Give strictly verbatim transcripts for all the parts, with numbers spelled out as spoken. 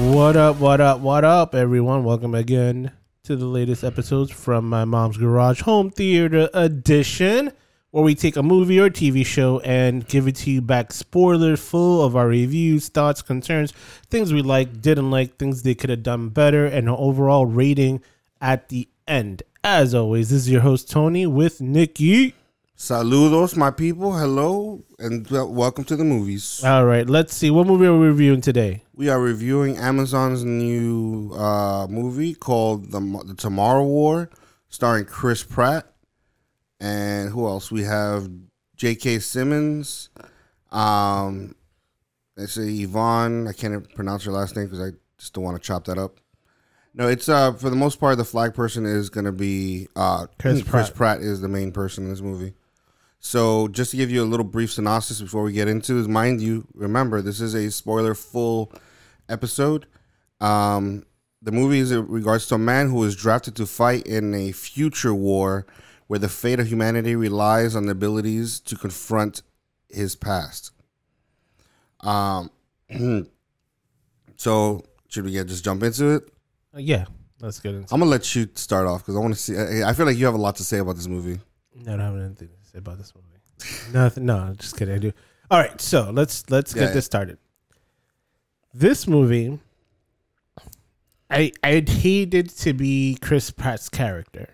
What up, what up, what up, everyone? Welcome again to the latest episodes from My Mom's Garage Home Theater Edition, where we take a movie or T V show and give it to you back spoiler full of our reviews, thoughts, concerns, things we like, didn't like, things they could have done better, and an overall rating at the end. As always, this is your host, Tony, with Nikki. Saludos, my people. Hello, and welcome to the movies. All right, let's see. What movie are we reviewing today? We are reviewing Amazon's new uh, movie called The, The Tomorrow War, starring Chris Pratt. And who else? We have J K. Simmons. Um, it's Yvonne. I can't pronounce her last name because I just don't want to chop that up. No, it's uh for the most part, the flag person is going to be... Uh, Chris Pratt. Chris Pratt is the main person in this movie. So just to give you a little brief synopsis before we get into is, mind you, remember, this is a spoiler-full episode. Um, the movie is in regards to a man who is drafted to fight in a future war where the fate of humanity relies on the abilities to confront his past. Um, So should we get just jump into it? Uh, yeah, let's get into it. I'm going to let you start off because I want to see. I, I feel like you have a lot to say about this movie. No, I don't have anything about this movie. Nothing. No, just kidding. I do. All right, so let's let's yeah, get yeah. this started. This movie, I I hated to be Chris Pratt's character.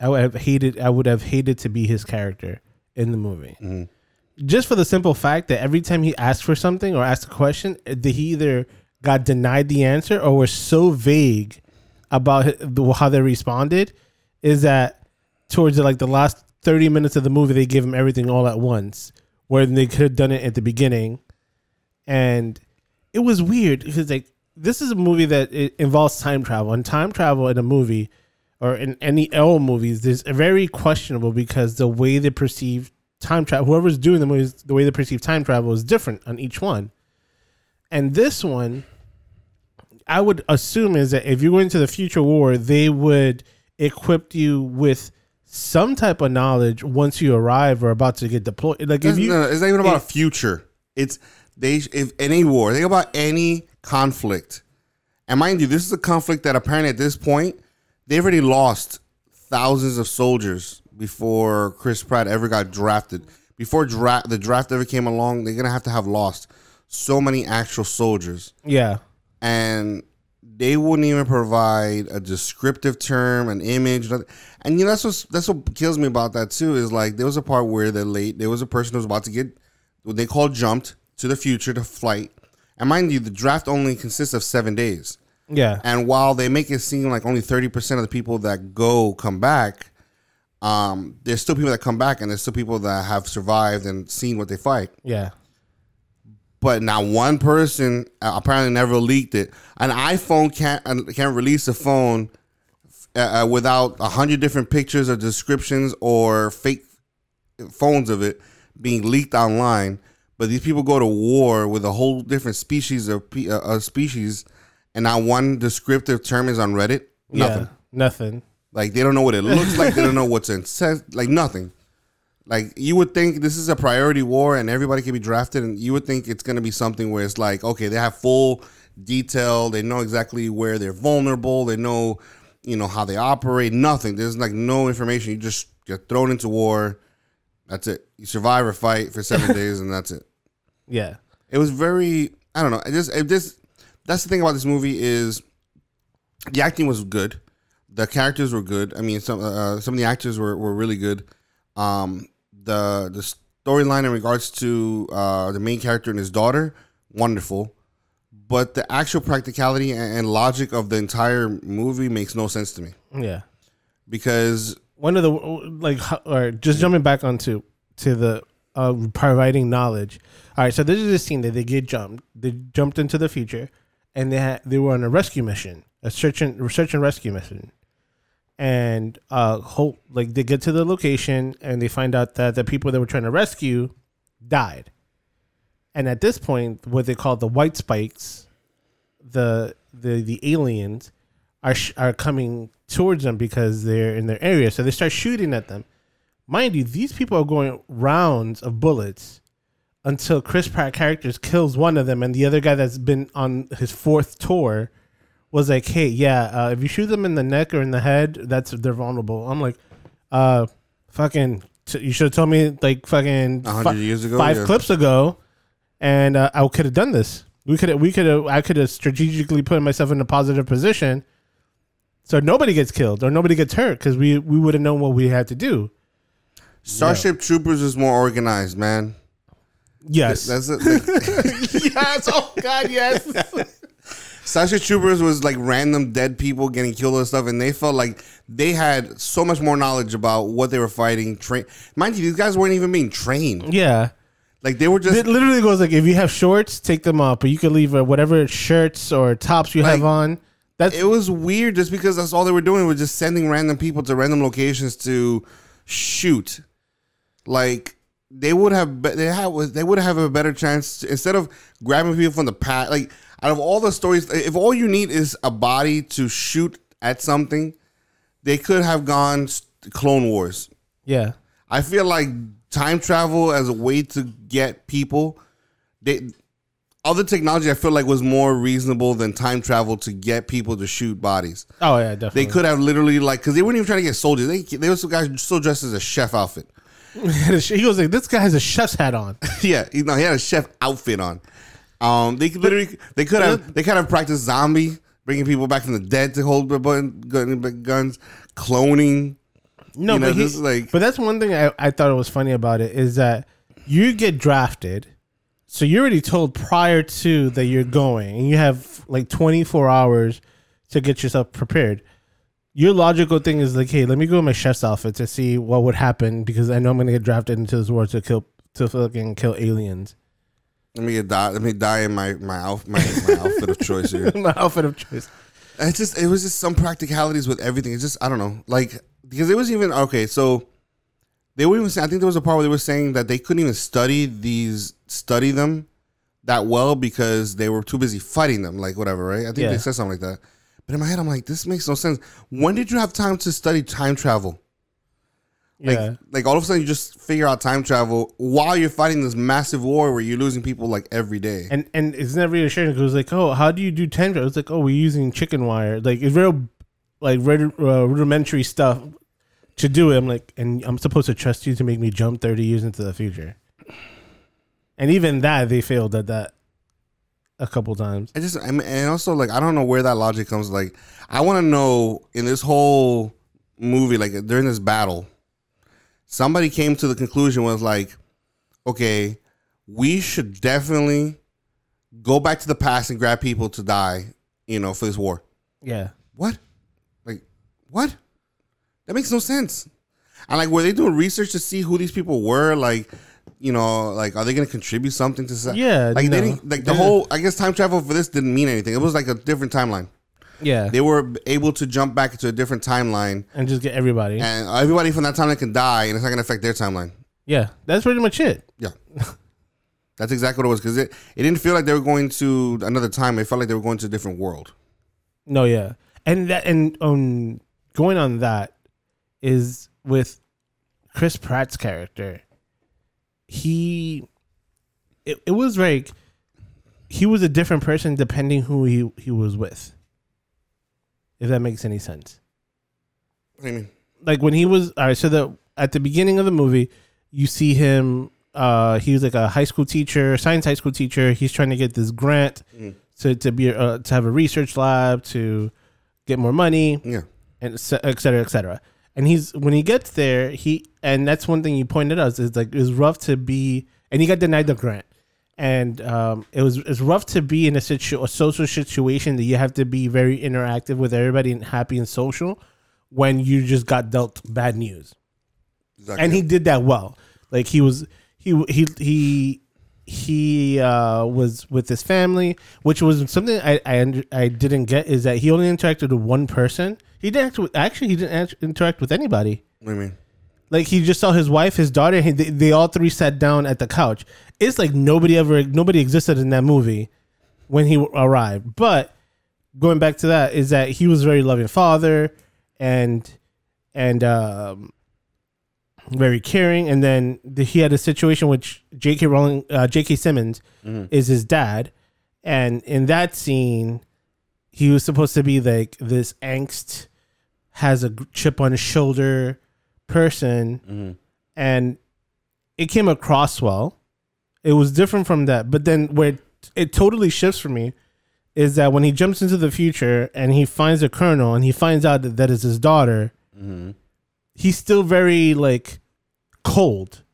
I would have hated. I would have hated to be his character in the movie, mm-hmm. just for the simple fact that every time he asked for something or asked a question, he either got denied the answer or was so vague about how they responded. Is that towards like the last thirty minutes of the movie, they give him everything all at once, where they could have done it at the beginning. And it was weird because, like, this is a movie that it involves time travel, and time travel in a movie or in any L movies is very questionable because the way they perceive time travel, whoever's doing the movies, the way they perceive time travel is different on each one. And this one, I would assume, is that if you went into the future war, they would equip you with some type of knowledge once you arrive or about to get deployed. Like if you, no, it's not even about if, a future. It's they if any war, think about any conflict. And mind you, this is a conflict that apparently at this point they've already lost thousands of soldiers before Chris Pratt ever got drafted. Before draft the draft ever came along, they're gonna have to have lost so many actual soldiers. Yeah, and they wouldn't even provide a descriptive term, an image, and you know that's what that's what kills me about that too. Is like there was a part where they're late. There was a person who was about to get what they call jumped to the future to flight, and mind you, the draft only consists of seven days. Yeah, and while they make it seem like only thirty percent of the people that go come back, um, there's still people that come back, and there's still people that have survived and seen what they fight. Yeah. But not one person apparently never leaked it. An iPhone can't can't release a phone uh, without a hundred different pictures or descriptions or fake phones of it being leaked online. But these people go to war with a whole different species of uh, species, and not one descriptive term is on Reddit. Nothing. Yeah, nothing. Like they don't know what it looks like. They don't know what's in. Like nothing. Like, you would think this is a priority war and everybody can be drafted, and you would think it's going to be something where it's like, okay, they have full detail. They know exactly where they're vulnerable. They know, you know, how they operate. Nothing. There's, like, no information. You just get thrown into war. That's it. You survive or fight for seven days, and that's it. Yeah. It was very, I don't know. It just, it just, that's the thing about this movie is the acting was good. The characters were good. I mean, some uh, some of the actors were, were really good. Um, The the storyline in regards to uh, the main character and his daughter, wonderful. But the actual practicality and, and logic of the entire movie makes no sense to me. Yeah. Because... One of the... like, all right, just jumping back onto to the uh, providing knowledge. All right, so this is a scene that they get jumped. They jumped into the future, and they had, they were on a rescue mission, a search and, search and rescue mission. And uh, hope like they get to the location and they find out that the people they were trying to rescue died. And at this point, what they call the White Spikes, the the the aliens are sh- are coming towards them because they're in their area. So they start shooting at them. Mind you, these people are going rounds of bullets until Chris Pratt characters kills one of them, and the other guy that's been on his fourth tour was like, hey, yeah, uh, if you shoot them in the neck or in the head, that's they're vulnerable. I'm like, uh, fucking, t- you should have told me like fucking fi- years ago, five yeah. clips ago, and uh, I could have done this. We could, we could, I could have strategically put myself in a positive position, so nobody gets killed or nobody gets hurt because we we would have known what we had to do. Starship yeah. Troopers is more organized, man. Yes, that's it. Like, yes, oh god, yes. Starship Troopers was like random dead people getting killed and stuff, and they felt like they had so much more knowledge about what they were fighting. Train, mind you, these guys weren't even being trained. Yeah. Like they were just. It literally goes like, if you have shorts, take them off, or you could leave whatever shirts or tops you like, have on. That's it was weird, just because that's all they were doing was just sending random people to random locations to shoot. Like they would have, they had they would have a better chance to, instead of grabbing people from the past. Like out of all the stories, if all you need is a body to shoot at something, they could have gone Clone Wars. Yeah, I feel like. Time travel as a way to get people. They, other technology I feel like was more reasonable than time travel to get people to shoot bodies. Oh yeah, definitely. They could have literally like, because they weren't even trying to get soldiers. They they were some guys still dressed as a chef outfit. He was like, this guy has a chef's hat on. Yeah, you know, he had a chef outfit on. Um, they could literally they could have they could have practiced zombie, bringing people back from the dead to hold their button, gun, guns, cloning. No, you know, but, he, like, but that's one thing I, I thought it was funny about it is that you get drafted. So you're already told prior to that you're going and you have like twenty-four hours to get yourself prepared. Your logical thing is like, hey, let me go in my chef's outfit to see what would happen because I know I'm going to get drafted into this war to kill to fucking kill aliens. Let me get die, let me die in my my, outf- my, my outfit of choice here. My outfit of choice. It just it was just some practicalities with everything. It's just I don't know like. Because it was even okay, so they were even. I think there was a part where they were saying that they couldn't even study these, study them that well because they were too busy fighting them, like whatever, right? I think yeah. they said something like that. But in my head, I'm like, this makes no sense. When did you have time to study time travel? Like, yeah. like all of a sudden, you just figure out time travel while you're fighting this massive war where you're losing people like every day. And and it's never reassuring because it was like, oh, how do you do time travel? It's like, oh, we're using chicken wire. Like it's real. Like uh, rudimentary stuff to do it. I'm like, and I'm supposed to trust you to make me jump thirty years into the future. And even that, they failed at that a couple times. I just, I mean, and also like, I don't know where that logic comes. Like, I want to know in this whole movie, like during this battle, somebody came to the conclusion was like, okay, we should definitely go back to the past and grab people to die, you know, for this war. Yeah. What? What? That makes no sense. And like, were they doing research to see who these people were? Like, you know, like, are they going to contribute something to society? Yeah. Like, no. they didn't, like the yeah. whole, I guess time travel for this didn't mean anything. It was like a different timeline. Yeah. They were able to jump back into a different timeline. And just get everybody. And everybody from that timeline can die, and it's not going to affect their timeline. Yeah. That's pretty much it. Yeah. That's exactly what it was. Because it, it didn't feel like they were going to another time. It felt like they were going to a different world. No, yeah. And that, and, um, going on that is with Chris Pratt's character. He, it, it was like, he was a different person depending who he, he was with. If that makes any sense. What do you mean? Like when he was, all right, so the, at the beginning of the movie, you see him, uh, he was like a high school teacher, science high school teacher. He's trying to get this grant mm. to, to be, uh, to have a research lab, to get more money. Yeah. And et cetera, et cetera. And he's when he gets there, he and that's one thing you pointed out is like it's rough to be and he got denied the grant, and um, it was it's rough to be in a situ a social situation that you have to be very interactive with everybody and happy and social when you just got dealt bad news. Exactly. And he did that well. Like he was he he he he uh, was with his family, which was something I I I didn't get is that he only interacted with one person. He didn't act with, actually. He didn't act, interact with anybody. What do you mean? Like he just saw his wife, his daughter. He, they, they all three sat down at the couch. It's like nobody ever, nobody existed in that movie when he arrived. But going back to that is that he was a very loving father, and and um, very caring. And then the, he had a situation which J K. Rowling, uh, J K. Simmons mm. is his dad. And in that scene, he was supposed to be like this angst, has a chip on his shoulder person. Mm-hmm. And it came across well. It was different from that. But then where it, it totally shifts for me is that when he jumps into the future and he finds a colonel and he finds out that that is his daughter, mm-hmm. he's still very like cold.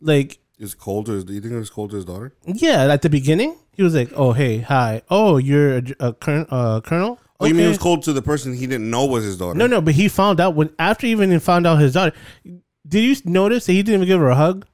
Like, is cold to his, do you think it was cold to his daughter? Yeah, at the beginning, he was like, "Oh, hey, hi. Oh, you're a, a, cur- a colonel." Oh, okay. You mean it was cold to the person he didn't know was his daughter? No, no, but he found out when after he even found out his daughter. Did you notice that he didn't even give her a hug?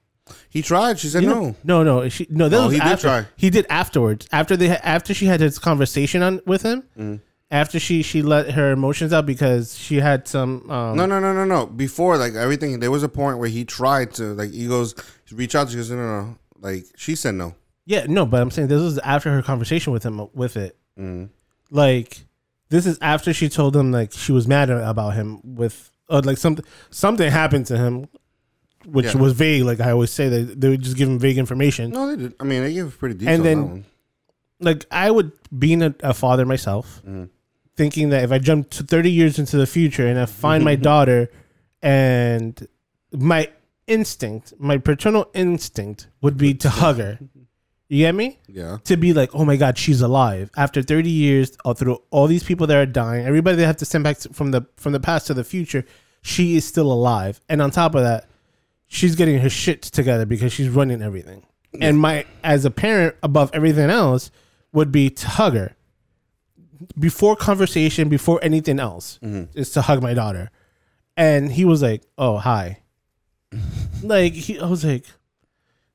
He tried. She said you know, no. No, no, she, no. That oh, was he after. Did try. He did afterwards. After they, after she had this conversation on with him. Mm. After she, she let her emotions out because she had some. Um, no, no, no, no, no. Before like everything, there was a point where he tried to like he goes reach out. She goes no, no, no. Like she said no. Yeah, no, but I'm saying this was after her conversation with him with it. Mm. Like. This is after she told him like she was mad about him with uh, like something something happened to him, which yeah. was vague. Like I always say, that they would just give him vague information. No, they did. I mean, they gave pretty detailed. And then, on that one. Like I would being a, a father myself, mm. thinking that if I jumped to thirty years into the future and I find my daughter, and my instinct, my paternal instinct would be to hug her. You get me? Yeah. To be like, oh my God, she's alive after thirty years, all through all these people that are dying, everybody they have to send back to, from the from the past to the future, she is still alive. And on top of that, she's getting her shit together because she's running everything. Yeah. And my as a parent, above everything else, would be to hug her before conversation, before anything else, mm-hmm. is to hug my daughter. And he was like, "Oh, hi," like he, I was like,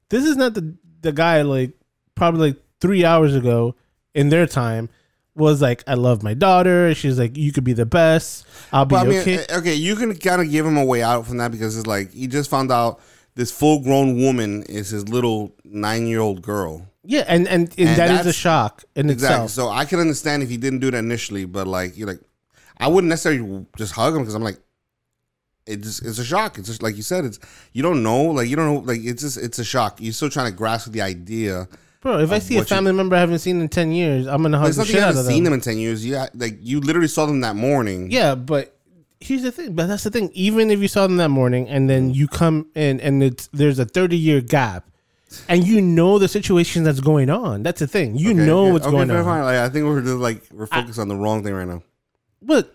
"This is not the the guy like." Probably like three hours ago in their time was like, I love my daughter. She's like, you could be the best. I'll be but, I mean, okay. Okay. You can kind of give him a way out from that because it's like, he just found out this full grown woman is his little nine year old girl. Yeah. And, and, and, and that is a shock in exactly. itself. So I can understand if he didn't do that initially, but like, you're like, I wouldn't necessarily just hug him. Cause I'm like, it just, it's a shock. It's just like you said, it's, you don't know, like, you don't know, like, it's just, it's a shock. You're still trying to grasp the idea. Bro, if I see a family you, member I haven't seen in ten years, I'm gonna hug the shit out of them. It's not that you haven't seen them in ten years. You like you literally saw them that morning. Yeah, but here's the thing. But that's the thing. Even if you saw them that morning, and then you come in, and it's, there's a thirty year gap, and you know the situation that's going on. That's the thing. You okay, know yeah. what's okay, going fair, on. Fine. Like, I think we're just like we're focused I, on the wrong thing right now. But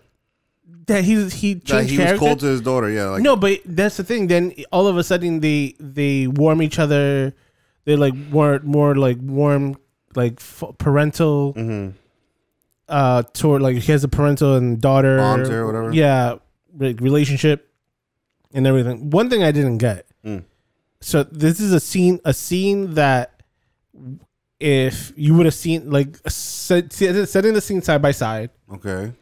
that he he changed that he character? Was cold to his daughter. Yeah. Like, no, but that's the thing. Then all of a sudden they they warm each other. They like weren't more like warm, like parental. Mm-hmm. Uh, toward like he has a parental and daughter, volunteer, or whatever. Yeah, like relationship and everything. One thing I didn't get. Mm. So this is a scene, a scene that if you would have seen like set, setting the scene side by side. Okay.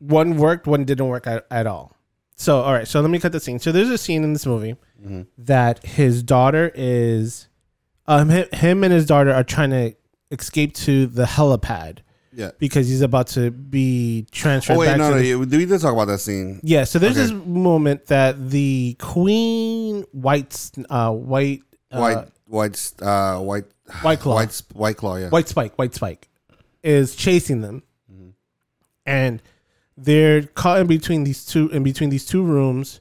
One worked, one didn't work at, at all. So all right, so let me cut the scene. So there's a scene in this movie mm-hmm. that his daughter is. Um, him and his daughter are trying to escape to the helipad. Yeah, because he's about to be transferred. Oh wait, back no, to no, the... we did talk about that scene. Yeah, so there's okay. this moment that the Queen White, uh, White, uh, White, White, uh, White, White Claw, White, White Claw, yeah, White Spike, White Spike, is chasing them, mm-hmm. and they're caught in between these two, in between these two rooms,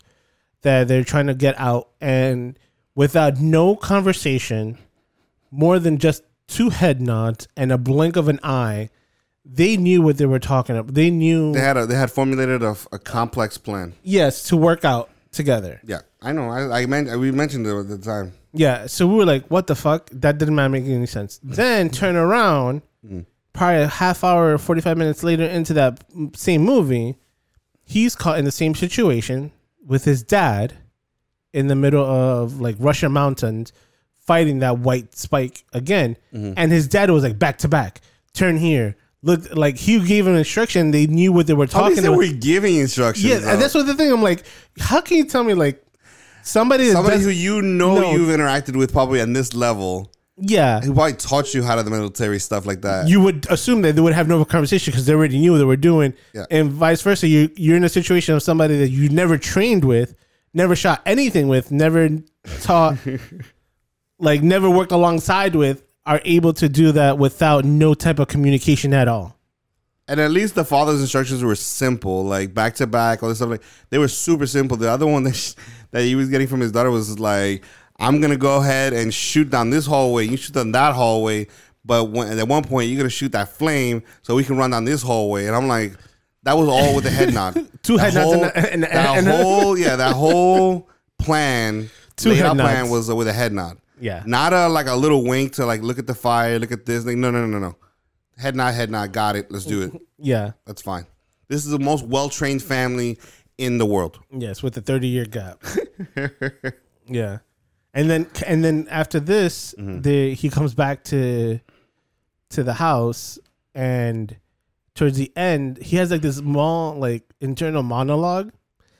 that they're trying to get out, and without no conversation. More than just two head nods and a blink of an eye, they knew what they were talking about. They knew they had a, they had formulated a, a complex plan. Yes, to work out together. Yeah, I know. I, I meant we mentioned it at the time. Yeah, so we were like, "What the fuck? That didn't make any sense." Then turn around, probably a half hour, forty five minutes later into that same movie, he's caught in the same situation with his dad in the middle of like Russian mountains. Fighting that white spike again. Mm-hmm. And his dad was like, back to back. Turn here. Look, like he gave him instruction. They knew what they were talking about. They were giving instructions. Yeah, though. And that's what the thing. I'm like, how can you tell me like somebody Somebody who you know knows, you've interacted with probably on this level. Yeah. Who probably taught you how to the military stuff like that. You would assume that they would have no conversation because they already knew what they were doing. Yeah. And vice versa. You, you're in a situation of somebody that you never trained with. never shot anything with, never taught, like never worked alongside with, are able to do that without no type of communication at all. And at least the father's instructions were simple, like back to back, all this stuff. Like they were super simple. The other one that she, that he was getting from his daughter was like, "I'm gonna go ahead and shoot down this hallway. You shoot down that hallway, but when, at one point you're gonna shoot that flame so we can run down this hallway." And I'm like, that was all with the head nod. Two that head whole, nods. And, and, that and, whole and, yeah, that whole plan. Two head nods. Plan was with a head nod. Yeah, not a like a little wink to like look at the fire, look at this. Like, no, no, no, no. Head nod, head nod, got it. Let's do it. Yeah. That's fine. This is the most well-trained family in the world. Yes, with a thirty-year gap. Yeah. And then and then after this, mm-hmm. the, he comes back to to the house, and towards the end, he has like this small like internal monologue.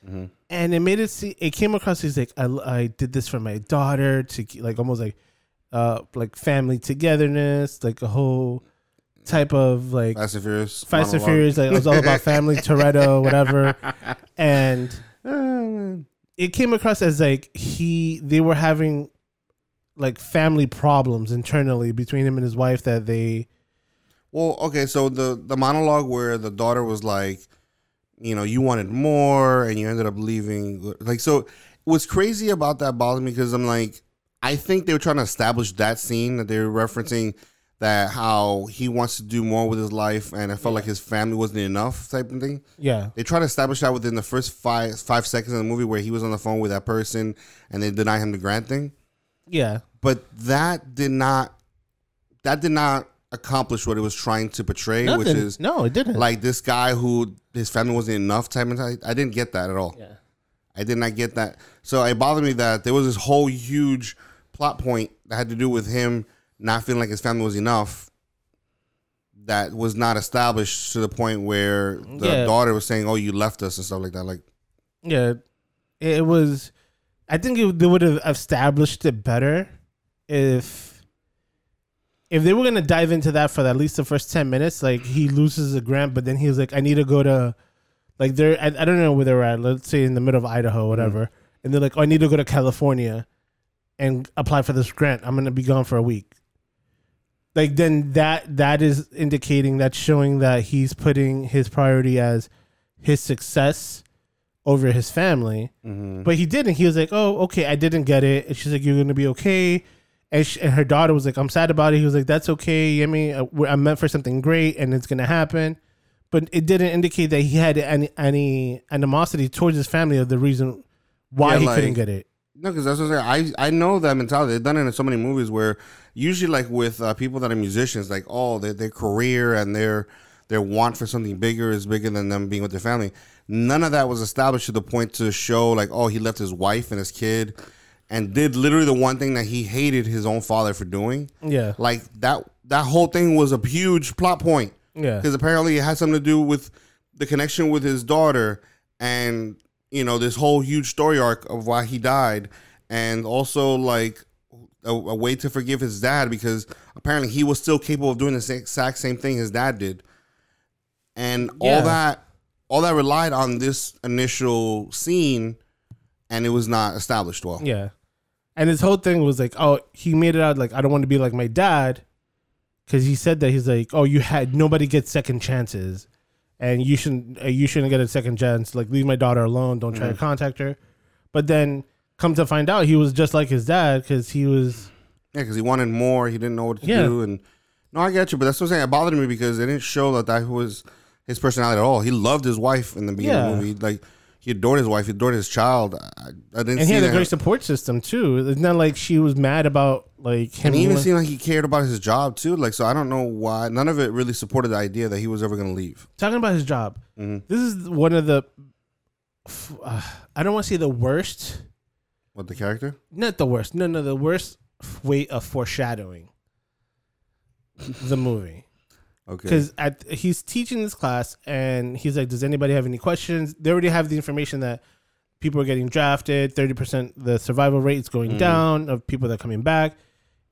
Mm-hmm. And it made it see it came across he's like, I, I did this for my daughter, to like almost like uh like family togetherness, like a whole type of like Fast and Furious, Fast and Furious, like it was all about family, Toretto, whatever, and uh, it came across as like he they were having like family problems internally between him and his wife that they. Well, okay, so the the monologue where the daughter was like, you know, you wanted more, and you ended up leaving. Like, so what's crazy about that bothered me because I'm like, I think they were trying to establish that scene that they were referencing. That how he wants to do more with his life, and I felt yeah. like his family wasn't enough type of thing. Yeah. They tried to establish that within the first five five seconds of the movie where he was on the phone with that person and they denied him the grant thing. Yeah. But that did not that did not accomplish what it was trying to portray, Nothing. which is no, it didn't. Like this guy who his family wasn't enough type of thing. I didn't get that at all. Yeah. I did not get that. So it bothered me that there was this whole huge plot point that had to do with him not feeling like his family was enough, that was not established to the point where the yeah. daughter was saying, "Oh, you left us" and stuff like that. Like, yeah, it was. I think it, they would have established it better if if they were gonna dive into that for at least the first ten minutes. Like, he loses a grant, but then he's like, "I need to go to," like, they're I, I don't know where they're at. Let's say in the middle of Idaho, whatever, mm-hmm. and they're like, "Oh, I need to go to California and apply for this grant. I'm gonna be gone for a week." Like, then that that is indicating, that's showing that he's putting his priority as his success over his family. Mm-hmm. But he didn't. He was like, "Oh, okay, I didn't get it." And she's like, "You're going to be okay." And, she, and her daughter was like, "I'm sad about it." He was like, "That's okay. I mean, I, I'm meant for something great, and it's going to happen." But it didn't indicate that he had any, any animosity towards his family of the reason why yeah, he like- couldn't get it. No, because that's what I'm saying. I I know that mentality. They've done it in so many movies where usually, like with uh, people that are musicians, like oh, their their career and their their want for something bigger is bigger than them being with their family. None of that was established to the point to show like oh, he left his wife and his kid, and did literally the one thing that he hated his own father for doing. Yeah, like that that whole thing was a huge plot point. Yeah, because apparently it had something to do with the connection with his daughter and. You know, this whole huge story arc of why he died, and also like a, a way to forgive his dad because apparently he was still capable of doing the same, exact same thing his dad did, and yeah. all that, all that relied on this initial scene, and it was not established well. Yeah, and his whole thing was like, oh, he made it out like I don't want to be like my dad, because he said that he's like, oh, you had nobody gets second chances. And you shouldn't uh, you shouldn't get a second chance. Like, leave my daughter alone. Don't try mm-hmm. to contact her. But then, come to find out, he was just like his dad because he was... Yeah, because he wanted more. He didn't know what to yeah. do. And no, I get you. But that's what I'm saying. It bothered me because it didn't show that that was his personality at all. He loved his wife in the beginning yeah. of the movie. Like, he adored his wife. He adored his child. I, I didn't and see And he had that. a great support system, too. It's not like she was mad about, like... him. And he even seemed like he cared about his job, too. Like, so I don't know why. None of it really supported the idea that he was ever going to leave. Talking about his job. Mm-hmm. This is one of the... Uh, I don't want to say the worst. What, the character? Not the worst. No, no, the worst way of foreshadowing the movie. Okay. Because he's teaching this class, and he's like, "Does anybody have any questions?" They already have the information that people are getting drafted. thirty percent the survival rate is going mm. down of people that are coming back.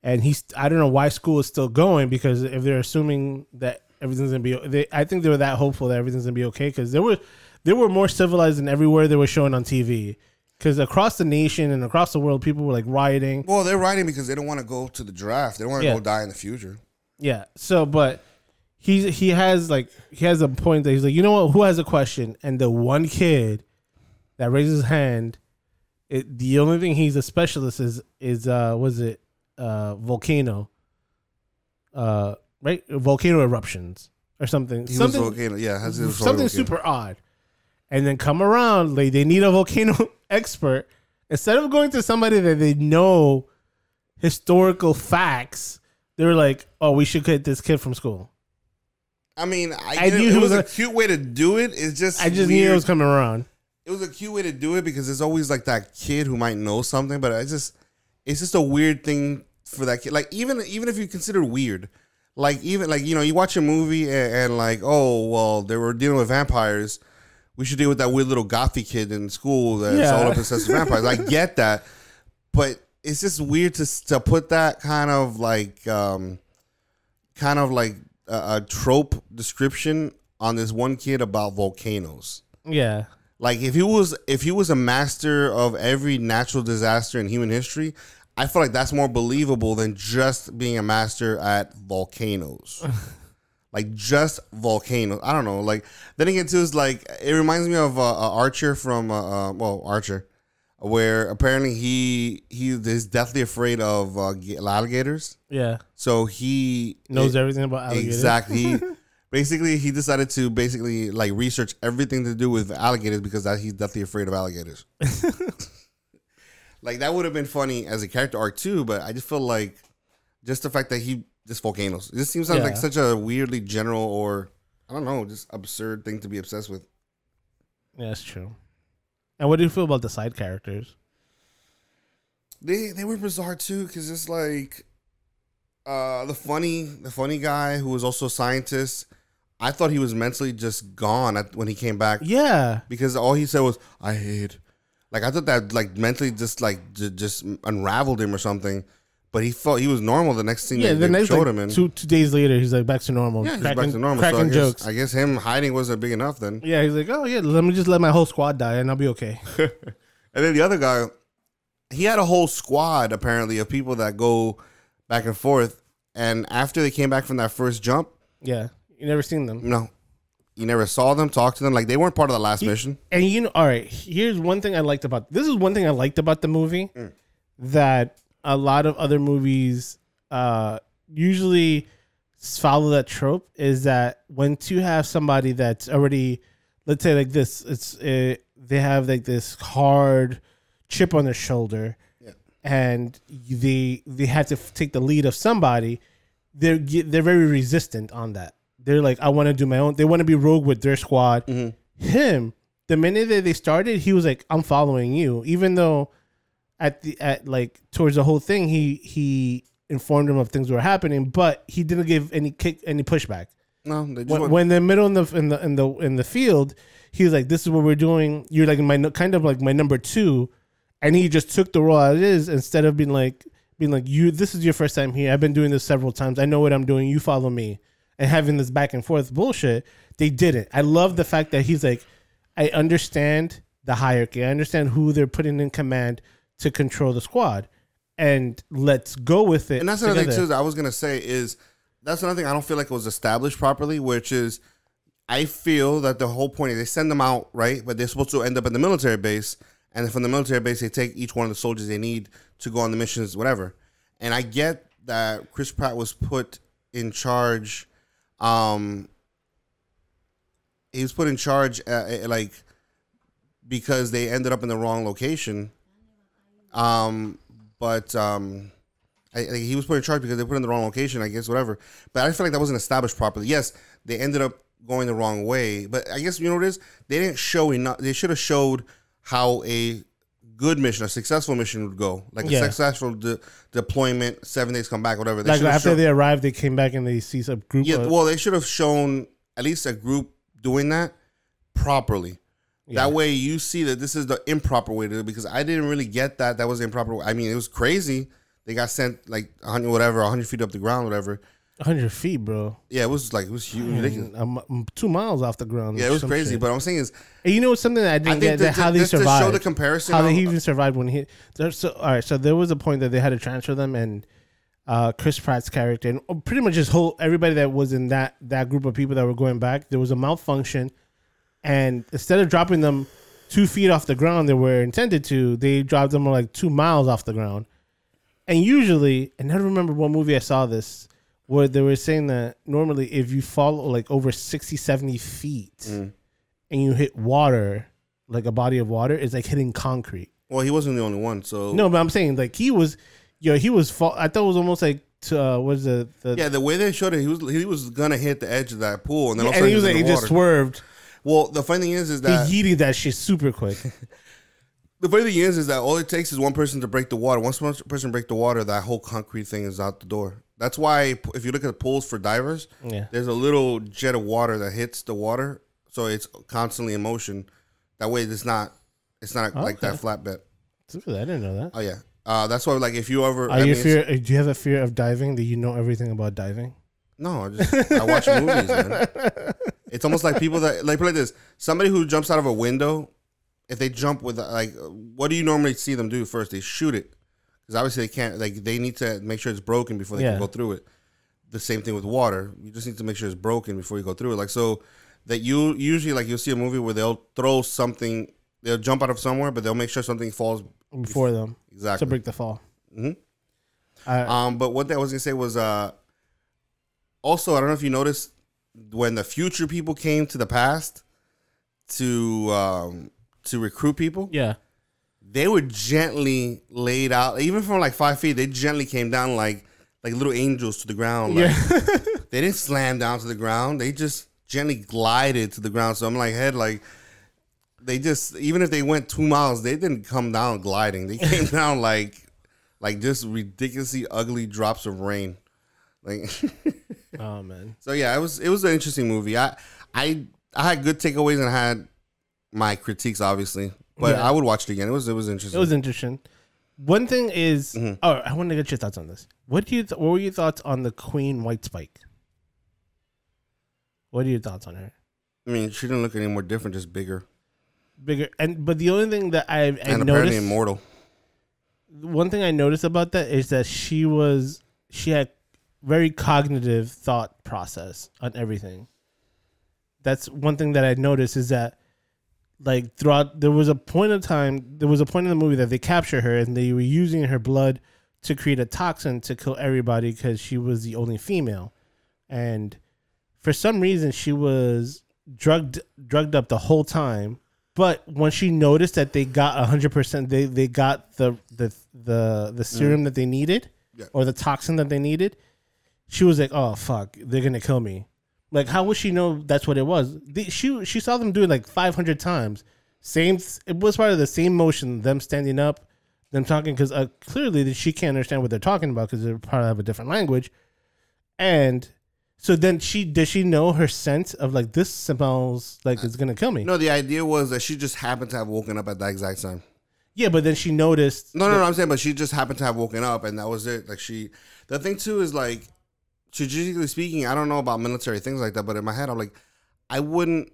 And he's, I don't know why school is still going, because if they're assuming that everything's going to be, they, I think they were that hopeful that everything's going to be okay. Because they were, they were more civilized than everywhere they were showing on T V. Because across the nation and across the world, people were like rioting. Well, they're rioting because they don't want to go to the draft. They don't want to yeah. go die in the future. Yeah. So, but he he has like he has a point that he's like, you know what? Who has a question? And the one kid that raises his hand, it, the only thing he's a specialist is is uh was it uh volcano, uh right volcano eruptions or something. He something was volcano. Yeah, has something volcano. Super odd. And then come around, like they need a volcano expert. Instead of going to somebody that they know historical facts, they were like, "Oh, we should get this kid from school." I mean, I, I knew it, it was a cute way to do it. It's just I just weird. knew it was coming around. It was a cute way to do it because there's always like that kid who might know something, but I just it's just a weird thing for that kid. Like even even if you consider weird, like even like you know you watch a movie and, and like oh well they were dealing with vampires. We should deal with that weird little gothy kid in school that's yeah. all up obsessed with vampires. I get that, but it's just weird to to put that kind of like, um, kind of like a, a trope description on this one kid about volcanoes. Yeah, like if he was if he was a master of every natural disaster in human history, I feel like that's more believable than just being a master at volcanoes. Like, just volcanoes. I don't know. Like, then again, too, it's like, it reminds me of uh, uh, Archer from, uh, uh, well, Archer, where apparently he he is deathly afraid of uh, alligators. Yeah. So he... Knows it, everything about alligators. Exactly. He, basically, he decided to basically, like, research everything to do with alligators because that he's deathly afraid of alligators. Like, that would have been funny as a character arc, too, but I just feel like just the fact that he... Just volcanoes. This seems like, yeah. like such a weirdly general or, I don't know, just absurd thing to be obsessed with. Yeah, that's true. And what do you feel about the side characters? They they were bizarre, too, because it's like uh, the funny the funny guy who was also a scientist, I thought he was mentally just gone at, when he came back. Yeah. Because all he said was, I hate. Like, I thought that, like, mentally just, like, j- just unraveled him or something. But he felt he was normal the next thing yeah, they, the they next, showed like, him. In. Two, two days later, he's like back to normal. Yeah, he's cracking, back to normal. Cracking so I guess, jokes. I guess him hiding wasn't big enough then. Yeah, he's like, oh, yeah, let me just let my whole squad die and I'll be okay. And then the other guy, he had a whole squad, apparently, of people that go back and forth. And after they came back from that first jump. Yeah, you never seen them. No. You never saw them, talked to them. Like, they weren't part of the last you, mission. And, you know, all right, here's one thing I liked about. This is one thing I liked about the movie mm. that... A lot of other movies uh, usually follow that trope is that when you have somebody that's already, let's say like this, it's it, they have like this hard chip on their shoulder, yeah. and they they have to take the lead of somebody. They're they're very resistant on that. They're like, I want to do my own. They want to be rogue with their squad. Mm-hmm. Him, the minute that they started, he was like, I'm following you, even though. At the at like towards the whole thing, he he informed him of things that were happening, but he didn't give any kick, any pushback. No, they just when, went- when they're middle in the in the in the in the field, he was like, "This is what we're doing." You're like my kind of like my number two, and he just took the role as it is instead of being like being like you. This is your first time here. I've been doing this several times. I know what I'm doing. You follow me, and having this back and forth bullshit. They didn't. I love the fact that he's like, I understand the hierarchy. I understand who they're putting in command. To control the squad, and let's go with it. And that's another together. thing too. That I was gonna say is that's another thing I don't feel like it was established properly. Which is, I feel that the whole point is they send them out, right? But they're supposed to end up in the military base, and from the military base they take each one of the soldiers they need to go on the missions, whatever. And I get that Chris Pratt was put in charge. Um, he was put in charge, uh, like because they ended up in the wrong location. Um, but um, I, I, he was put in charge because they put in the wrong location, I guess, whatever. But I feel like that wasn't established properly. Yes, they ended up going the wrong way, but I guess you know what it is. They didn't show enough. They should have showed how a good mission, a successful mission would go, like yeah. a successful de- deployment, seven days come back, whatever. They like after shown, they arrived, they came back and they see some group. Yeah, of- well, they should have shown at least a group doing that properly. Yeah. That way you see that this is the improper way to do it because I didn't really get that. That was the improper way. I mean, it was crazy. They got sent like one hundred, whatever, one hundred feet up the ground, whatever. one hundred feet, bro. Yeah, it was like, it was huge. Mm, I'm, I'm two miles off the ground. Yeah, it was crazy. Shit. But I'm saying is, and you know what's something that I didn't I get, the, that the, how they survived. To show the comparison. How they even survived when he. So, all right, so there was a point that they had to transfer them, and uh, Chris Pratt's character, and pretty much his whole, everybody that was in that, that group of people that were going back, there was a malfunction, and instead of dropping them two feet off the ground they were intended to, they dropped them like two miles off the ground. And usually, and I remember one movie I saw this, where they were saying that normally if you fall like over sixty, seventy feet mm. and you hit water, like a body of water, it's like hitting concrete. Well, he wasn't the only one, so... No, but I'm saying, like, he was... Yo, he was... Fall- I thought it was almost like... To, uh, what is the, the... Yeah, the way they showed it, he was he was going to hit the edge of that pool, and then yeah, all of a sudden he was like, he just swerved. Well, the funny thing is, is that... He yeeted that shit super quick. The funny thing is, is that all it takes is one person to break the water. Once one person breaks the water, that whole concrete thing is out the door. That's why if you look at the pools for divers, yeah. there's a little jet of water that hits the water, so it's constantly in motion. That way, it's not, it's not oh, like okay. that flatbed. I didn't know that. Oh yeah, uh, that's why. Like if you ever, are I you mean, fear? Do you have a fear of diving? Do you know everything about diving? No, I just I watch movies, man. It's almost like people that like play this. Somebody who jumps out of a window, if they jump with like, what do you normally see them do first? They shoot it. Because obviously they can't, like, they need to make sure it's broken before they yeah. can go through it. The same thing with water. You just need to make sure it's broken before you go through it. Like, so that you usually, like, you'll see a movie where they'll throw something, they'll jump out of somewhere, but they'll make sure something falls before, before them. Exactly. To break the fall. Mm-hmm. Uh, um, but what I was going to say was uh, also, I don't know if you noticed when the future people came to the past to um, to recruit people. Yeah. They were gently laid out, even from like five feet. They gently came down like like little angels to the ground. Like, yeah. They didn't slam down to the ground. They just gently glided to the ground. So I'm like, head like they just, even if they went two miles, they didn't come down gliding. They came down like like just ridiculously ugly drops of rain. Like, oh man. So yeah, it was it was an interesting movie. I I I had good takeaways and I had my critiques, obviously. But yeah. I would watch it again. It was it was interesting. It was interesting. One thing is, mm-hmm. oh, I want to get your thoughts on this. What do you? Th- what were your thoughts on the Queen White Spike? What are your thoughts on her? I mean, she didn't look any more different, just bigger, bigger. And but the only thing that I, I and noticed, apparently immortal. One thing I noticed about that is that she was she had very cognitive thought process on everything. That's one thing that I noticed is that. Like throughout, there was a point of time, there was a point in the movie that they captured her and they were using her blood to create a toxin to kill everybody because she was the only female. And for some reason, she was drugged drugged up the whole time. But when she noticed that they got one hundred percent, they, they got the the the, the serum mm. that they needed yeah. or the toxin that they needed, she was like, oh, fuck, they're going to kill me. Like, how would she know that's what it was? The, she she saw them do it like five hundred times. Same, it was part of the same motion, them standing up, them talking, because uh, clearly she can't understand what they're talking about because they probably have a different language. And so then she, did she know her sense of like, this smells like it's going to kill me? No, the idea was that she just happened to have woken up at that exact time. Yeah, but then she noticed. No, no, that, no, I'm saying, but she just happened to have woken up and that was it. Like she, the thing too is like, strategically speaking, I don't know about military things like that, but in my head, I'm like, I wouldn't.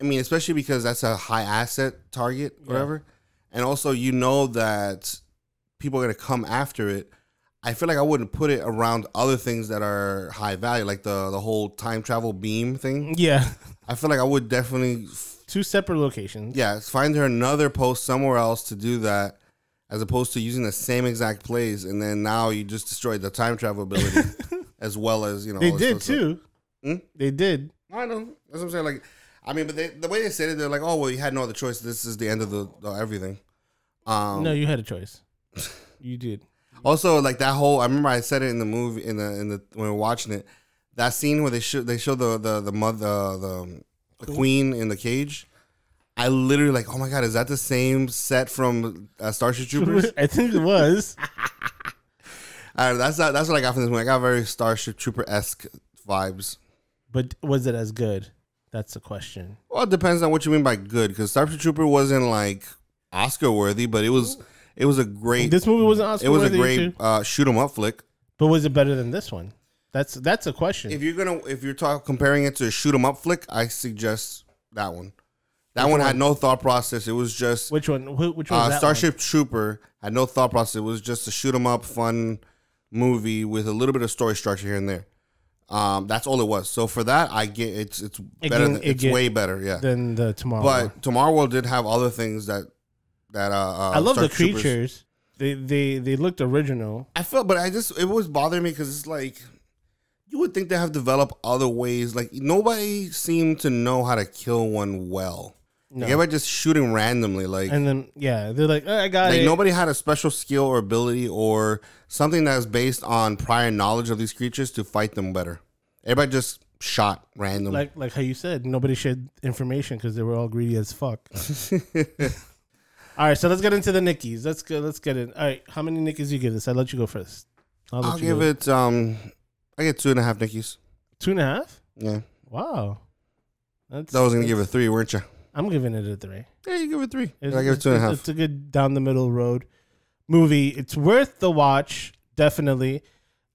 I mean, especially because that's a high asset target, yeah. whatever, and also you know that people are gonna come after it. I feel like I wouldn't put it around other things that are high value, like the the whole time travel beam thing. Yeah, I feel like I would definitely two separate locations. Yeah, find her another post somewhere else to do that, as opposed to using the same exact place, and then now you just destroyed the time travel ability. As well as, you know, they did too. Hmm? They did. I know. That's what I'm saying. Like, I mean, but they, the way they said it, they're like, "Oh, well, you had no other choice. This is the end of the, the everything." Um, no, you had a choice. You did. Also, like that whole. I remember I said it in the movie in the in the when we were watching it. That scene where they show they show the the the mother the, the queen in the cage. I literally like, oh my god, is that the same set from uh, Starship Troopers? I think it was. Uh, that's not, that's what I got from this movie. I got very Starship Trooper-esque vibes. But was it as good? That's the question. Well, it depends on what you mean by good. Because Starship Trooper wasn't like Oscar worthy, but it was it was a great. This movie wasn't Oscar worthy. It was a great uh, shoot 'em up flick. But was it better than this one? That's that's a question. If you're gonna if you're talking comparing it to a shoot 'em up flick, I suggest that one. That which one had one? no thought process. It was just which one? Who, which one? Uh, was that Starship one? Trooper had no thought process. It was just a shoot 'em up fun movie with a little bit of story structure here and there. Um, that's all it was. So for that, I get it's it's it better. Get, than, it it's way better, yeah, than the Tomorrow War. But Tomorrow War did have other things that that uh, uh I love Starship the creatures. Troopers. They they they looked original. I felt, but I just it was bothering me because it's like you would think they have developed other ways. Like nobody seemed to know how to kill one well. No. Everybody just shooting randomly, like and then yeah, they're like, oh, I got like, it. Nobody had a special skill or ability or something that's based on prior knowledge of these creatures to fight them better. Everybody just shot randomly, like like how you said, nobody shared information because they were all greedy as fuck. All right, so let's get into the Nickies. Let's go. Let's get in. All right, how many Nickies you give this? I'll let you go first. I'll, I'll give go. it. Um, I get two and a half Nickies. Two and a half? Yeah. Wow. That's, that was gonna that's... give it three, weren't you? I'm giving it a three. Yeah, you give it three. It's, I give it two and a half. It's a good down the middle road movie. It's worth the watch, definitely.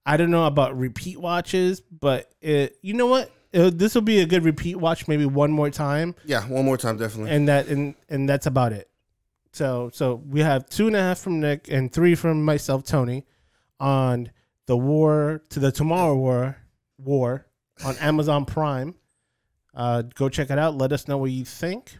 I don't know about repeat watches, but it, you know what? It, this will be a good repeat watch, maybe one more time. Yeah, one more time, definitely. And that and, and that's about it. So so we have two and a half from Nick and three from myself, Tony, on the war to the Tomorrow War war on Amazon Prime. Uh, go check it out. Let us know what you think.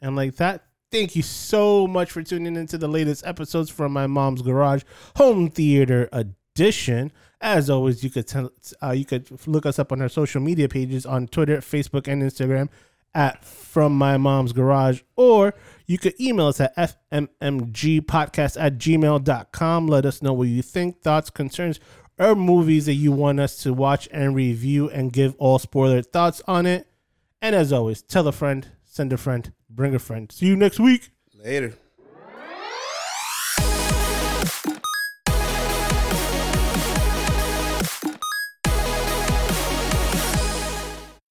And like that, thank you so much for tuning into the latest episodes from My Mom's Garage Home Theater Edition. As always, you could tell, uh, you could look us up on our social media pages on Twitter, Facebook, and Instagram at From My Mom's Garage, or you could email us at f m m g podcast at gmail dot com. Let us know what you think, thoughts, concerns, or movies that you want us to watch and review, and give all spoiler thoughts on it. And as always, tell a friend, send a friend, bring a friend. See you next week. Later.